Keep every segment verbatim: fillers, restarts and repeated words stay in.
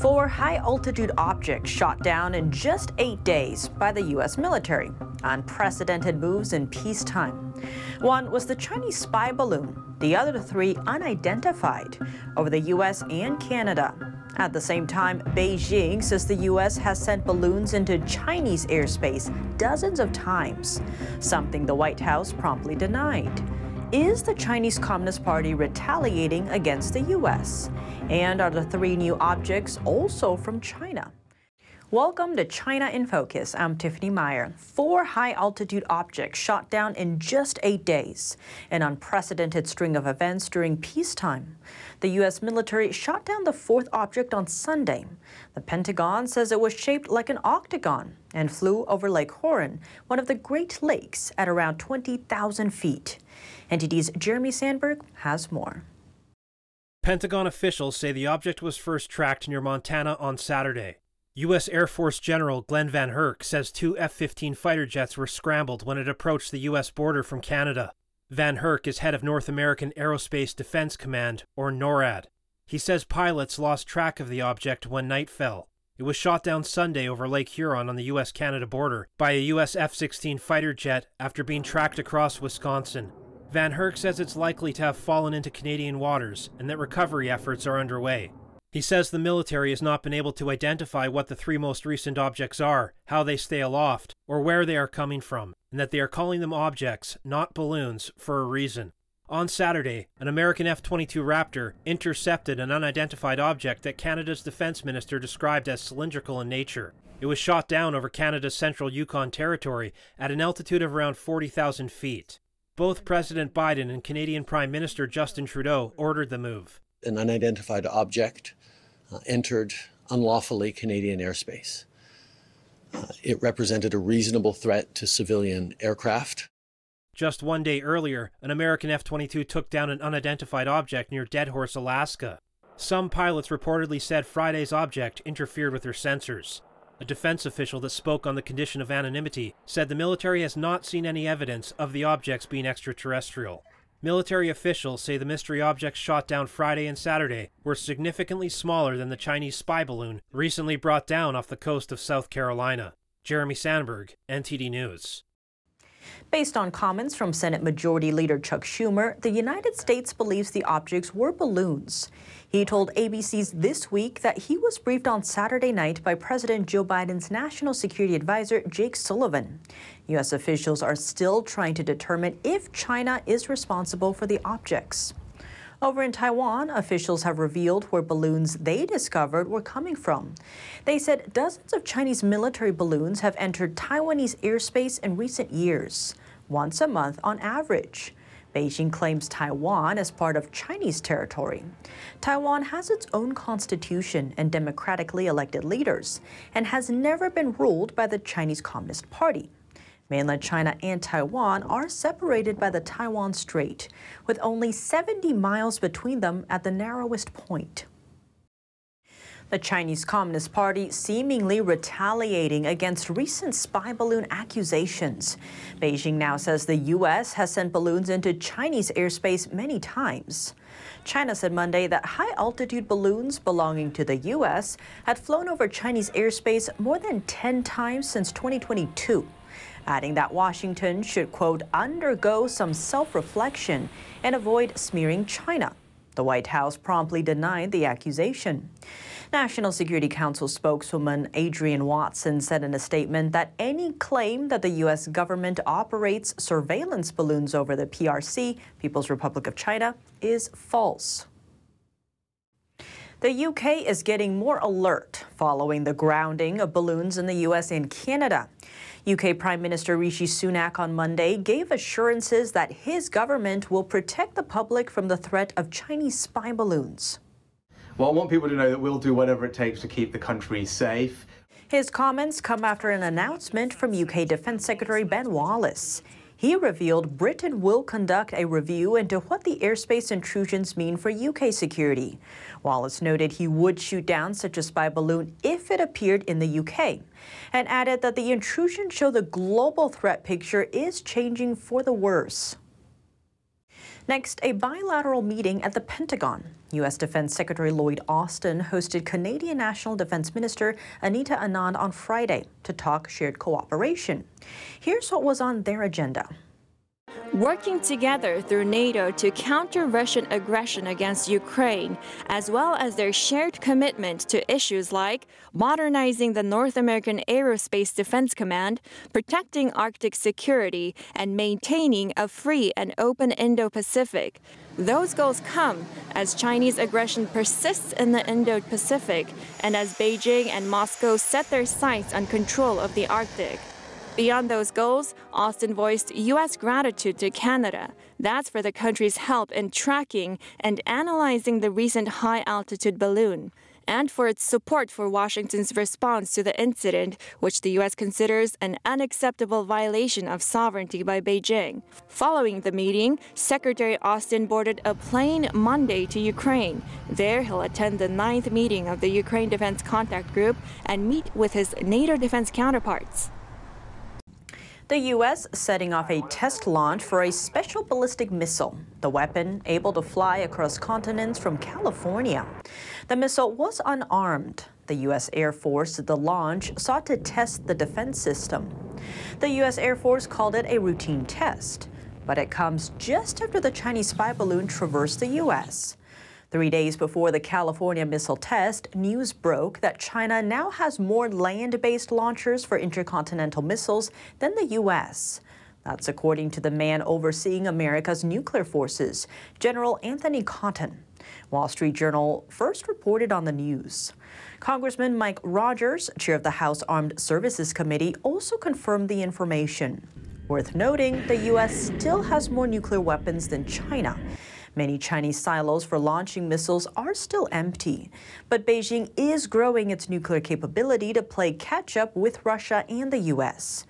Four high-altitude objects shot down in just eight days by the U S military. Unprecedented moves in peacetime. One was the Chinese spy balloon, the other three unidentified, over the U S and Canada. At the same time, Beijing says the U S has sent balloons into Chinese airspace dozens of times, something the White House promptly denied. Is the Chinese Communist Party retaliating against the U S? And are the three new objects also from China? Welcome to China in Focus. I'm Tiffany Meyer. Four high-altitude objects shot down in just eight days, an unprecedented string of events during peacetime. The U S military shot down the fourth object on Sunday. The Pentagon says it was shaped like an octagon and flew over Lake Huron, one of the Great Lakes, at around twenty thousand feet. N T D's Jeremy Sandberg has more. Pentagon officials say the object was first tracked near Montana on Saturday. U S. Air Force General Glenn Van Herck says two F fifteen fighter jets were scrambled when it approached the U S border from Canada. Van Herck is head of North American Aerospace Defense Command, or NORAD. He says pilots lost track of the object when night fell. It was shot down Sunday over Lake Huron on the U S-Canada border by a U S. F sixteen fighter jet after being tracked across Wisconsin. Van Herck says it's likely to have fallen into Canadian waters and that recovery efforts are underway. He says the military has not been able to identify what the three most recent objects are, how they stay aloft, or where they are coming from, and that they are calling them objects, not balloons, for a reason. On Saturday, an American F twenty-two Raptor intercepted an unidentified object that Canada's defense minister described as cylindrical in nature. It was shot down over Canada's central Yukon territory at an altitude of around forty thousand feet. Both President Biden and Canadian Prime Minister Justin Trudeau ordered the move. An unidentified object Uh, entered unlawfully Canadian airspace. Uh, it represented a reasonable threat to civilian aircraft. Just one day earlier, an American F twenty-two took down an unidentified object near Deadhorse, Alaska. Some pilots reportedly said Friday's object interfered with their sensors. A defense official that spoke on the condition of anonymity said the military has not seen any evidence of the objects being extraterrestrial. Military officials say the mystery objects shot down Friday and Saturday were significantly smaller than the Chinese spy balloon recently brought down off the coast of South Carolina. Jeremy Sandberg, N T D News. Based on comments from Senate Majority Leader Chuck Schumer, the United States believes the objects were balloons. He told A B C's This Week that he was briefed on Saturday night by President Joe Biden's National Security Advisor Jake Sullivan. U S officials are still trying to determine if China is responsible for the objects. Over in Taiwan, officials have revealed where balloons they discovered were coming from. They said dozens of Chinese military balloons have entered Taiwanese airspace in recent years, once a month on average. Beijing claims Taiwan as part of Chinese territory. Taiwan has its own constitution and democratically elected leaders, and has never been ruled by the Chinese Communist Party. Mainland China and Taiwan are separated by the Taiwan Strait, with only seventy miles between them at the narrowest point. The Chinese Communist Party seemingly retaliating against recent spy balloon accusations. Beijing now says the U S has sent balloons into Chinese airspace many times. China said Monday that high-altitude balloons belonging to the U S had flown over Chinese airspace more than ten times since twenty twenty-two. Adding that Washington should, quote, undergo some self-reflection and avoid smearing China. The White House promptly denied the accusation. National Security Council spokeswoman Adrienne Watson said in a statement that any claim that the U S government operates surveillance balloons over the P R C, People's Republic of China, is false. The U K is getting more alert following the grounding of balloons in the U S and Canada. U K Prime Minister Rishi Sunak on Monday gave assurances that his government will protect the public from the threat of Chinese spy balloons. Well, I want people to know that we'll do whatever it takes to keep the country safe. His comments come after an announcement from U K Defence Secretary Ben Wallace. He revealed Britain will conduct a review into what the airspace intrusions mean for U K security. Wallace noted he would shoot down such a spy balloon if it appeared in the U K, and added that the intrusion showed the global threat picture is changing for the worse. Next, a bilateral meeting at the Pentagon. U S. Defense Secretary Lloyd Austin hosted Canadian National Defense Minister Anita Anand on Friday to talk shared cooperation. Here's what was on their agenda. Working together through NATO to counter Russian aggression against Ukraine, as well as their shared commitment to issues like modernizing the North American Aerospace Defense Command, protecting Arctic security, and maintaining a free and open Indo-Pacific. Those goals come as Chinese aggression persists in the Indo-Pacific and as Beijing and Moscow set their sights on control of the Arctic. Beyond those goals, Austin voiced U S gratitude to Canada. That's for the country's help in tracking and analyzing the recent high-altitude balloon, and for its support for Washington's response to the incident, which the U S considers an unacceptable violation of sovereignty by Beijing. Following the meeting, Secretary Austin boarded a plane Monday to Ukraine. There, he'll attend the ninth meeting of the Ukraine Defense Contact Group and meet with his NATO defense counterparts. The U S setting off a test launch for a special ballistic missile, the weapon able to fly across continents from California. The missile was unarmed. The U S. Air Force did the launch, sought to test the defense system. The U S. Air Force called it a routine test, but it comes just after the Chinese spy balloon traversed the U S. Three days before the California missile test, news broke that China now has more land-based launchers for intercontinental missiles than the U S. That's according to the man overseeing America's nuclear forces, General Anthony Cotton. Wall Street Journal first reported on the news. Congressman Mike Rogers, chair of the House Armed Services Committee, also confirmed the information. Worth noting, the U S still has more nuclear weapons than China. Many Chinese silos for launching missiles are still empty, but Beijing is growing its nuclear capability to play catch-up with Russia and the U S.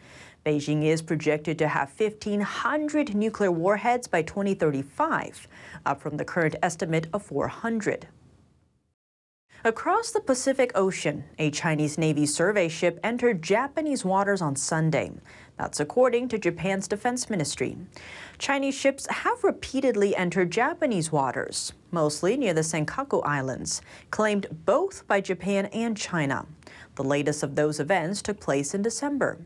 Beijing is projected to have fifteen hundred nuclear warheads by twenty thirty-five, up from the current estimate of four hundred. Across the Pacific Ocean, a Chinese Navy survey ship entered Japanese waters on Sunday. That's according to Japan's defense ministry. Chinese ships have repeatedly entered Japanese waters, mostly near the Senkaku Islands, claimed both by Japan and China. The latest of those events took place in December.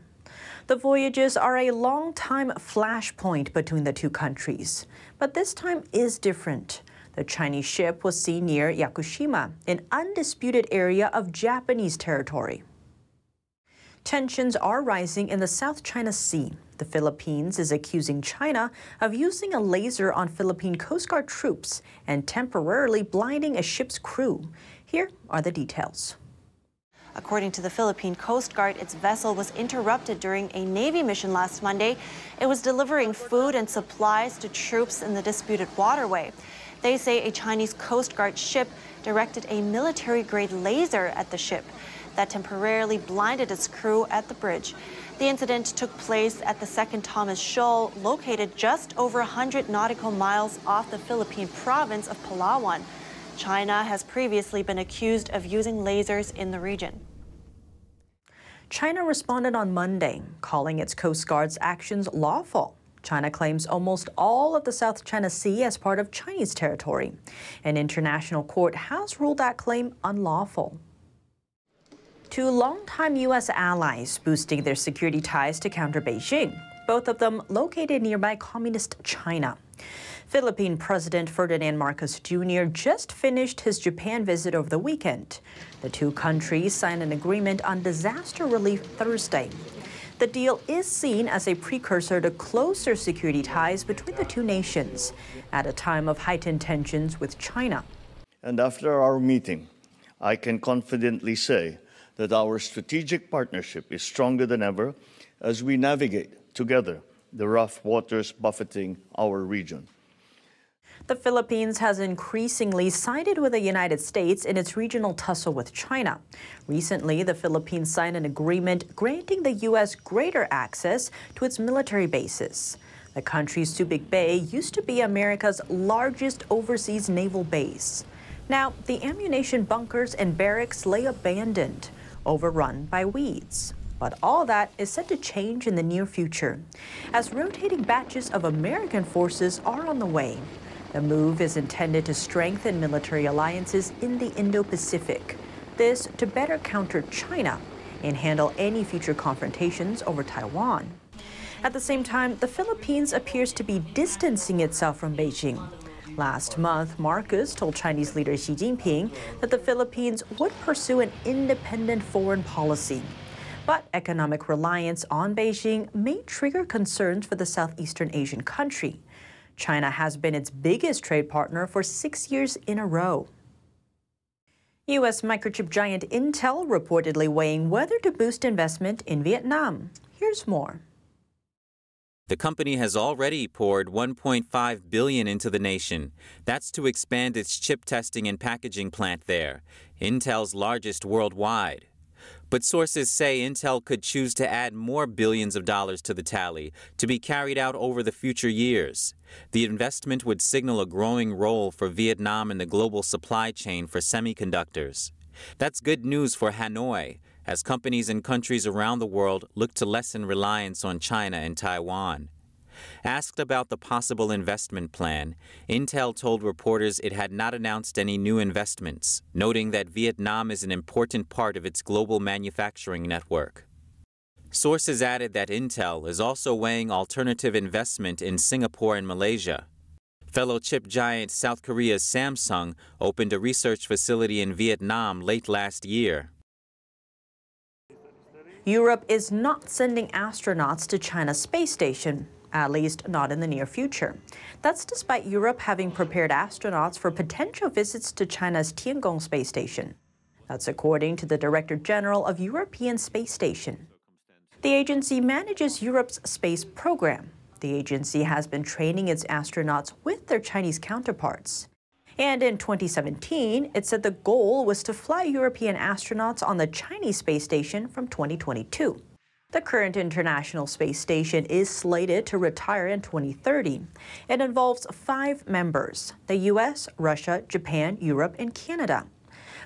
The voyages are a long-time flashpoint between the two countries, but this time is different. The Chinese ship was seen near Yakushima, an undisputed area of Japanese territory. Tensions are rising in the South China Sea. The Philippines is accusing China of using a laser on Philippine Coast Guard troops and temporarily blinding a ship's crew. Here are the details. According to the Philippine Coast Guard, its vessel was interrupted during a Navy mission last Monday. It was delivering food and supplies to troops in the disputed waterway. They say a Chinese Coast Guard ship directed a military-grade laser at the ship that temporarily blinded its crew at the bridge. The incident took place at the Second Thomas Shoal, located just over one hundred nautical miles off the Philippine province of Palawan. China has previously been accused of using lasers in the region. China responded on Monday, calling its Coast Guard's actions lawful. China claims almost all of the South China Sea as part of Chinese territory. An international court has ruled that claim unlawful. Two longtime U S allies boosting their security ties to counter Beijing, both of them located nearby communist China. Philippine President Ferdinand Marcos Junior just finished his Japan visit over the weekend. The two countries signed an agreement on disaster relief Thursday. The deal is seen as a precursor to closer security ties between the two nations at a time of heightened tensions with China. And after our meeting, I can confidently say that our strategic partnership is stronger than ever as we navigate together the rough waters buffeting our region. The Philippines has increasingly sided with the United States in its regional tussle with China. Recently, the Philippines signed an agreement granting the U S greater access to its military bases. The country's Subic Bay used to be America's largest overseas naval base. Now, the ammunition bunkers and barracks lay abandoned, overrun by weeds. But all that is set to change in the near future, as rotating batches of American forces are on the way. The move is intended to strengthen military alliances in the Indo-Pacific. This to better counter China and handle any future confrontations over Taiwan. At the same time, the Philippines appears to be distancing itself from Beijing. Last month, Marcos told Chinese leader Xi Jinping that the Philippines would pursue an independent foreign policy. But economic reliance on Beijing may trigger concerns for the Southeastern Asian country. China has been its biggest trade partner for six years in a row. U S microchip giant Intel reportedly weighing whether to boost investment in Vietnam. Here's more. The company has already poured one point five billion dollars into the nation. That's to expand its chip testing and packaging plant there, Intel's largest worldwide. But sources say Intel could choose to add more billions of dollars to the tally to be carried out over the future years. The investment would signal a growing role for Vietnam in the global supply chain for semiconductors. That's good news for Hanoi, as companies and countries around the world look to lessen reliance on China and Taiwan. Asked about the possible investment plan, Intel told reporters it had not announced any new investments, noting that Vietnam is an important part of its global manufacturing network. Sources added that Intel is also weighing alternative investment in Singapore and Malaysia. Fellow chip giant South Korea's Samsung opened a research facility in Vietnam late last year. Europe is not sending astronauts to China's space station. At least not in the near future. That's despite Europe having prepared astronauts for potential visits to China's Tiangong space station. That's according to the Director General of European Space Station. The agency manages Europe's space program. The agency has been training its astronauts with their Chinese counterparts. And in twenty seventeen, it said the goal was to fly European astronauts on the Chinese space station from twenty twenty-two. The current International Space Station is slated to retire in twenty thirty. It involves five members, the U S, Russia, Japan, Europe, and Canada.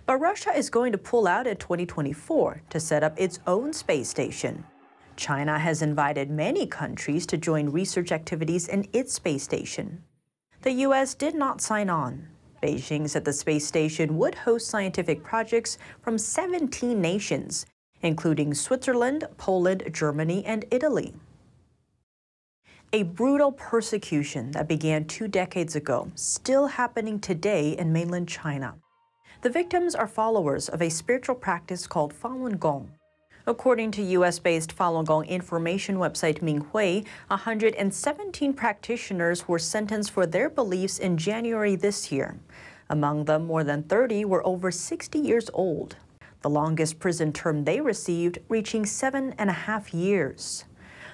But Russia is going to pull out in twenty twenty-four to set up its own space station. China has invited many countries to join research activities in its space station. The U S did not sign on. Beijing said the space station would host scientific projects from seventeen nations, including Switzerland, Poland, Germany, and Italy. A brutal persecution that began two decades ago, still happening today in mainland China. The victims are followers of a spiritual practice called Falun Gong. According to U S-based Falun Gong information website Minghui, one hundred seventeen practitioners were sentenced for their beliefs in January this year. Among them, more than thirty were over sixty years old. The longest prison term they received, reaching seven and a half years.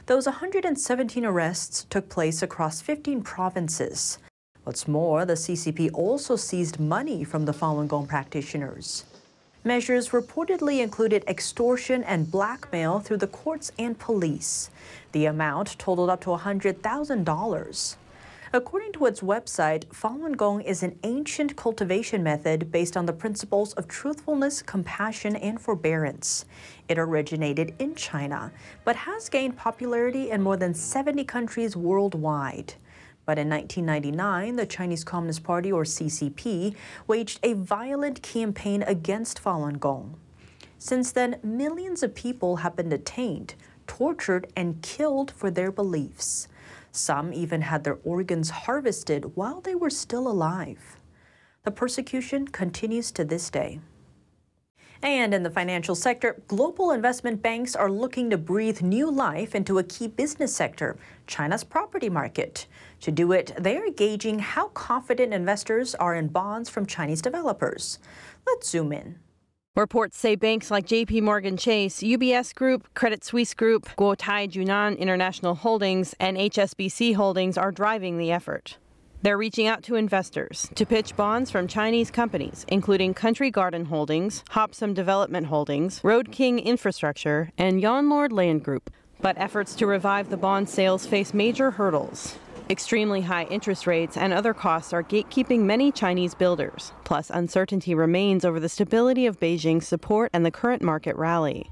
Those one hundred seventeen arrests took place across fifteen provinces. What's more, the C C P also seized money from the Falun Gong practitioners. Measures reportedly included extortion and blackmail through the courts and police. The amount totaled up to one hundred thousand dollars. According to its website, Falun Gong is an ancient cultivation method based on the principles of truthfulness, compassion, and forbearance. It originated in China, but has gained popularity in more than seventy countries worldwide. But in nineteen ninety-nine, the Chinese Communist Party, or C C P, waged a violent campaign against Falun Gong. Since then, millions of people have been detained, tortured, and killed for their beliefs. Some even had their organs harvested while they were still alive. The persecution continues to this day. And in the financial sector, global investment banks are looking to breathe new life into a key business sector, China's property market. To do it, they are gauging how confident investors are in bonds from Chinese developers. Let's zoom in. Reports say banks like J P. Morgan Chase, U B S Group, Credit Suisse Group, Guotai Junan International Holdings, and H S B C Holdings are driving the effort. They're reaching out to investors to pitch bonds from Chinese companies, including Country Garden Holdings, Hopsom Development Holdings, Road King Infrastructure, and Yanlord Land Group. But efforts to revive the bond sales face major hurdles. Extremely high interest rates and other costs are gatekeeping many Chinese builders. Plus, uncertainty remains over the stability of Beijing's support and the current market rally.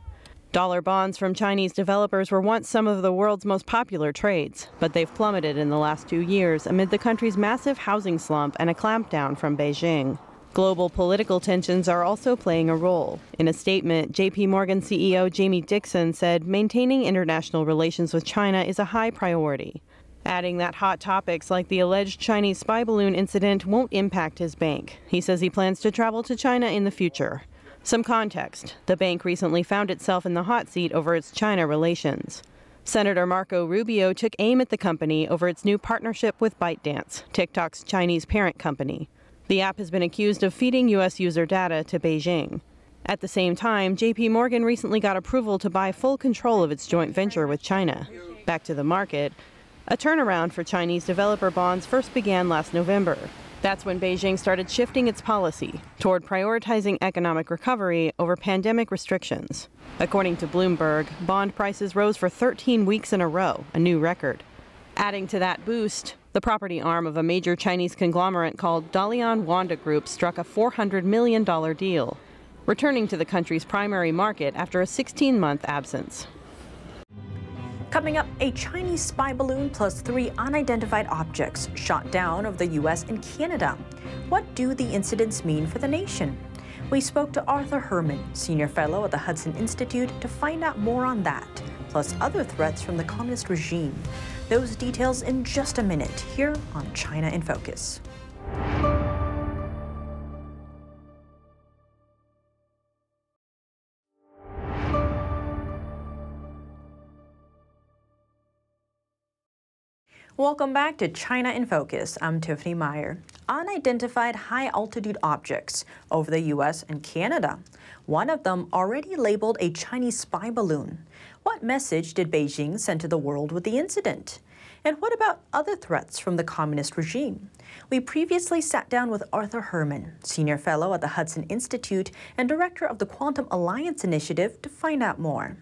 Dollar bonds from Chinese developers were once some of the world's most popular trades, but they've plummeted in the last two years amid the country's massive housing slump and a clampdown from Beijing. Global political tensions are also playing a role. In a statement, J P. Morgan C E O Jamie Dimon said maintaining international relations with China is a high priority, adding that hot topics like the alleged Chinese spy balloon incident won't impact his bank. He says he plans to travel to China in the future. Some context: the bank recently found itself in the hot seat over its China relations. Senator Marco Rubio took aim at the company over its new partnership with ByteDance, TikTok's Chinese parent company. The app has been accused of feeding U S user data to Beijing. At the same time, J P. Morgan recently got approval to buy full control of its joint venture with China. Back to the market, a turnaround for Chinese developer bonds first began last November. That's when Beijing started shifting its policy toward prioritizing economic recovery over pandemic restrictions. According to Bloomberg, bond prices rose for thirteen weeks in a row, a new record. Adding to that boost, the property arm of a major Chinese conglomerate called Dalian Wanda Group struck a four hundred million dollars deal, returning to the country's primary market after a sixteen-month absence. Coming up, a Chinese spy balloon plus three unidentified objects shot down over the U S and Canada. What do the incidents mean for the nation? We spoke to Arthur Herman, senior fellow at the Hudson Institute, to find out more on that, plus other threats from the communist regime. Those details in just a minute here on China in Focus. Welcome back to China in Focus. I'm Tiffany Meyer. Unidentified high-altitude objects over the U S and Canada. One of them already labeled a Chinese spy balloon. What message did Beijing send to the world with the incident? And what about other threats from the communist regime? We previously sat down with Arthur Herman, senior fellow at the Hudson Institute and director of the Quantum Alliance Initiative, to find out more.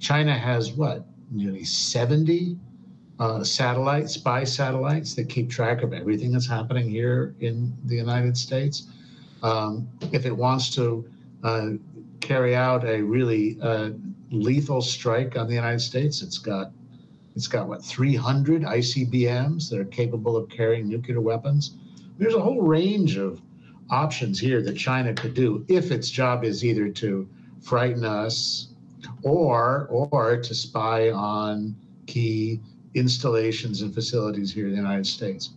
China has, what, nearly seventy uh, satellites, spy satellites that keep track of everything that's happening here in the United States. Um, if it wants to uh, carry out a really uh, lethal strike on the United States, it's got, it's got what, three hundred I C B Ms that are capable of carrying nuclear weapons. There's a whole range of options here that China could do if its job is either to frighten us or, or to spy on key installations and facilities here in the United States.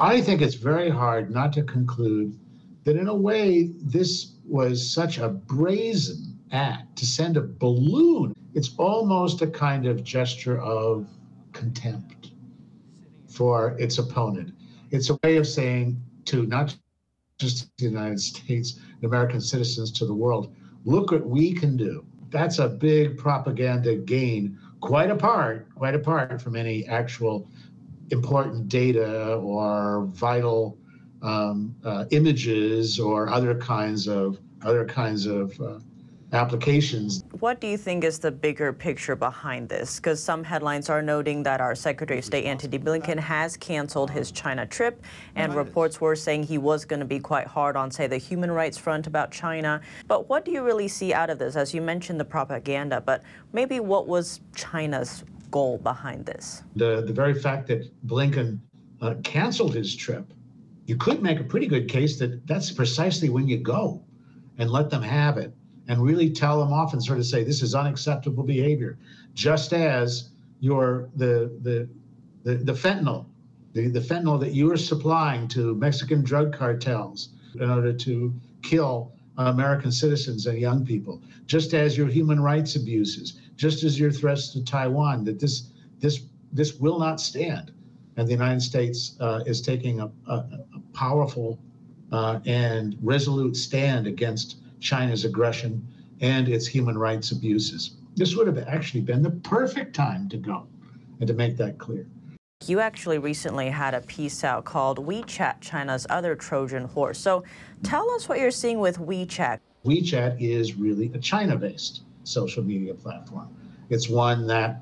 I think it's very hard not to conclude that in a way, this was such a brazen act to send a balloon. It's almost a kind of gesture of contempt for its opponent. It's a way of saying to not just the United States and American citizens, to the world, look what we can do. That's a big propaganda gain, quite apart, quite apart from any actual important data or vital um, uh, images or other kinds of other kinds of uh, applications. What do you think is the bigger picture behind this? Because some headlines are noting that our Secretary of State, Antony Blinken, has canceled his China trip, and reports were saying he was going to be quite hard on, say, the human rights front about China. But what do you really see out of this? As you mentioned, the propaganda, but maybe what was China's goal behind this? The, the very fact that Blinken uh, canceled his trip, you could make a pretty good case that that's precisely when you go and let them have it, and really tell them off and sort of say, this is unacceptable behavior. Just as your the the the, the fentanyl, the, the fentanyl that you are supplying to Mexican drug cartels in order to kill American citizens and young people, just as your human rights abuses, just as your threats to Taiwan, that this this this will not stand. And the United States uh, is taking a, a, a powerful uh, and resolute stand against China's aggression and its human rights abuses. This would have actually been the perfect time to go and to make that clear. You actually recently had a piece out called WeChat, China's Other Trojan Horse. So tell us what you're seeing with WeChat. WeChat is really a China-based social media platform. It's one that,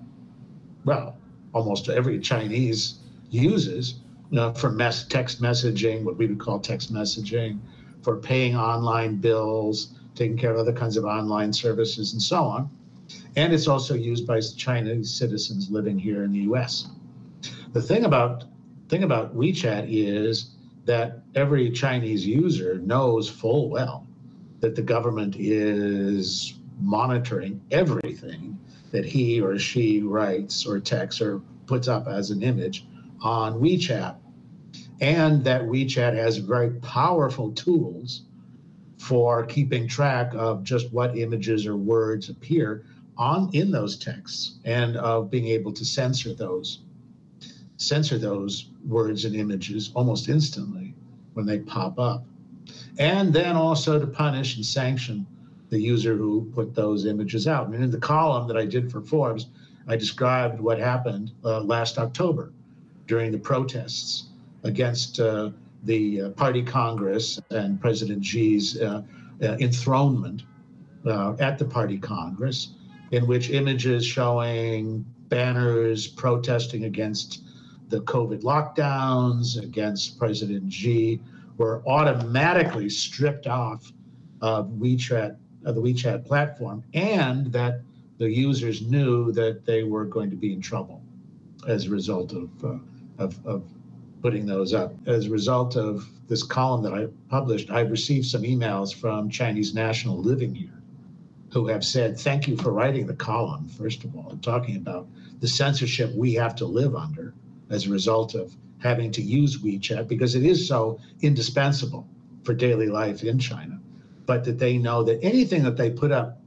well, almost every Chinese uses uh, for mess- text messaging, what we would call text messaging, for paying online bills, taking care of other kinds of online services and so on. And it's also used by Chinese citizens living here in the U S. The thing about, thing about WeChat is that every Chinese user knows full well that the government is monitoring everything that he or she writes or texts or puts up as an image on WeChat, and that WeChat has very powerful tools for keeping track of just what images or words appear on in those texts, and of being able to censor those censor those words and images almost instantly when they pop up, and then also to punish and sanction the user who put those images out. And in the column that I did for Forbes, I described what happened uh, last October during the protests against uh, the uh, Party Congress and President Xi's uh, uh, enthronement uh, at the Party Congress, in which images showing banners protesting against the COVID lockdowns, against President Xi, were automatically stripped off of WeChat, of the WeChat platform, and that the users knew that they were going to be in trouble as a result of uh, of, of putting those up. As a result of this column that I published, I received some emails from Chinese nationals living here who have said, thank you for writing the column, first of all, and talking about the censorship we have to live under as a result of having to use WeChat, because it is so indispensable for daily life in China, but that they know that anything that they put up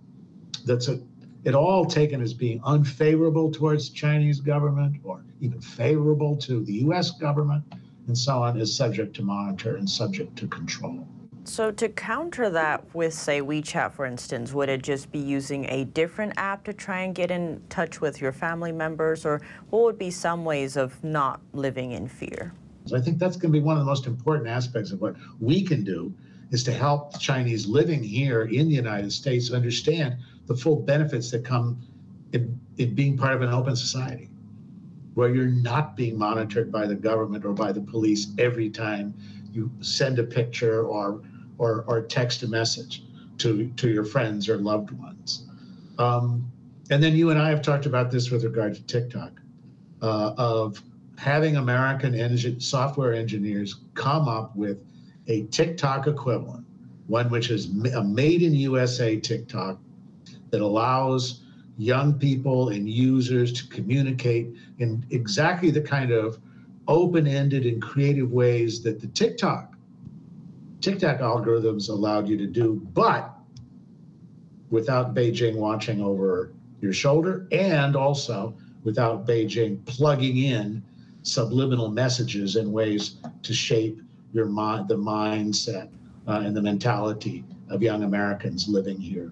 that's a, at all taken as being unfavorable towards the Chinese government or even favorable to the U S government and so on is subject to monitor and subject to control. So to counter that with, say, WeChat, for instance, would it just be using a different app to try and get in touch with your family members? Or what would be some ways of not living in fear? So I think that's going to be one of the most important aspects of what we can do, is to help Chinese living here in the United States understand the full benefits that come in, in being part of an open society, where you're not being monitored by the government or by the police every time you send a picture or Or, or text a message to, to your friends or loved ones. Um, and then you and I have talked about this with regard to TikTok, uh, of having American engine, software engineers come up with a TikTok equivalent, one which is a made in U S A TikTok that allows young people and users to communicate in exactly the kind of open-ended and creative ways that the TikTok TikTok algorithms allowed you to do, but without Beijing watching over your shoulder, and also without Beijing plugging in subliminal messages and ways to shape your mind, the mindset uh, and the mentality of young Americans living here.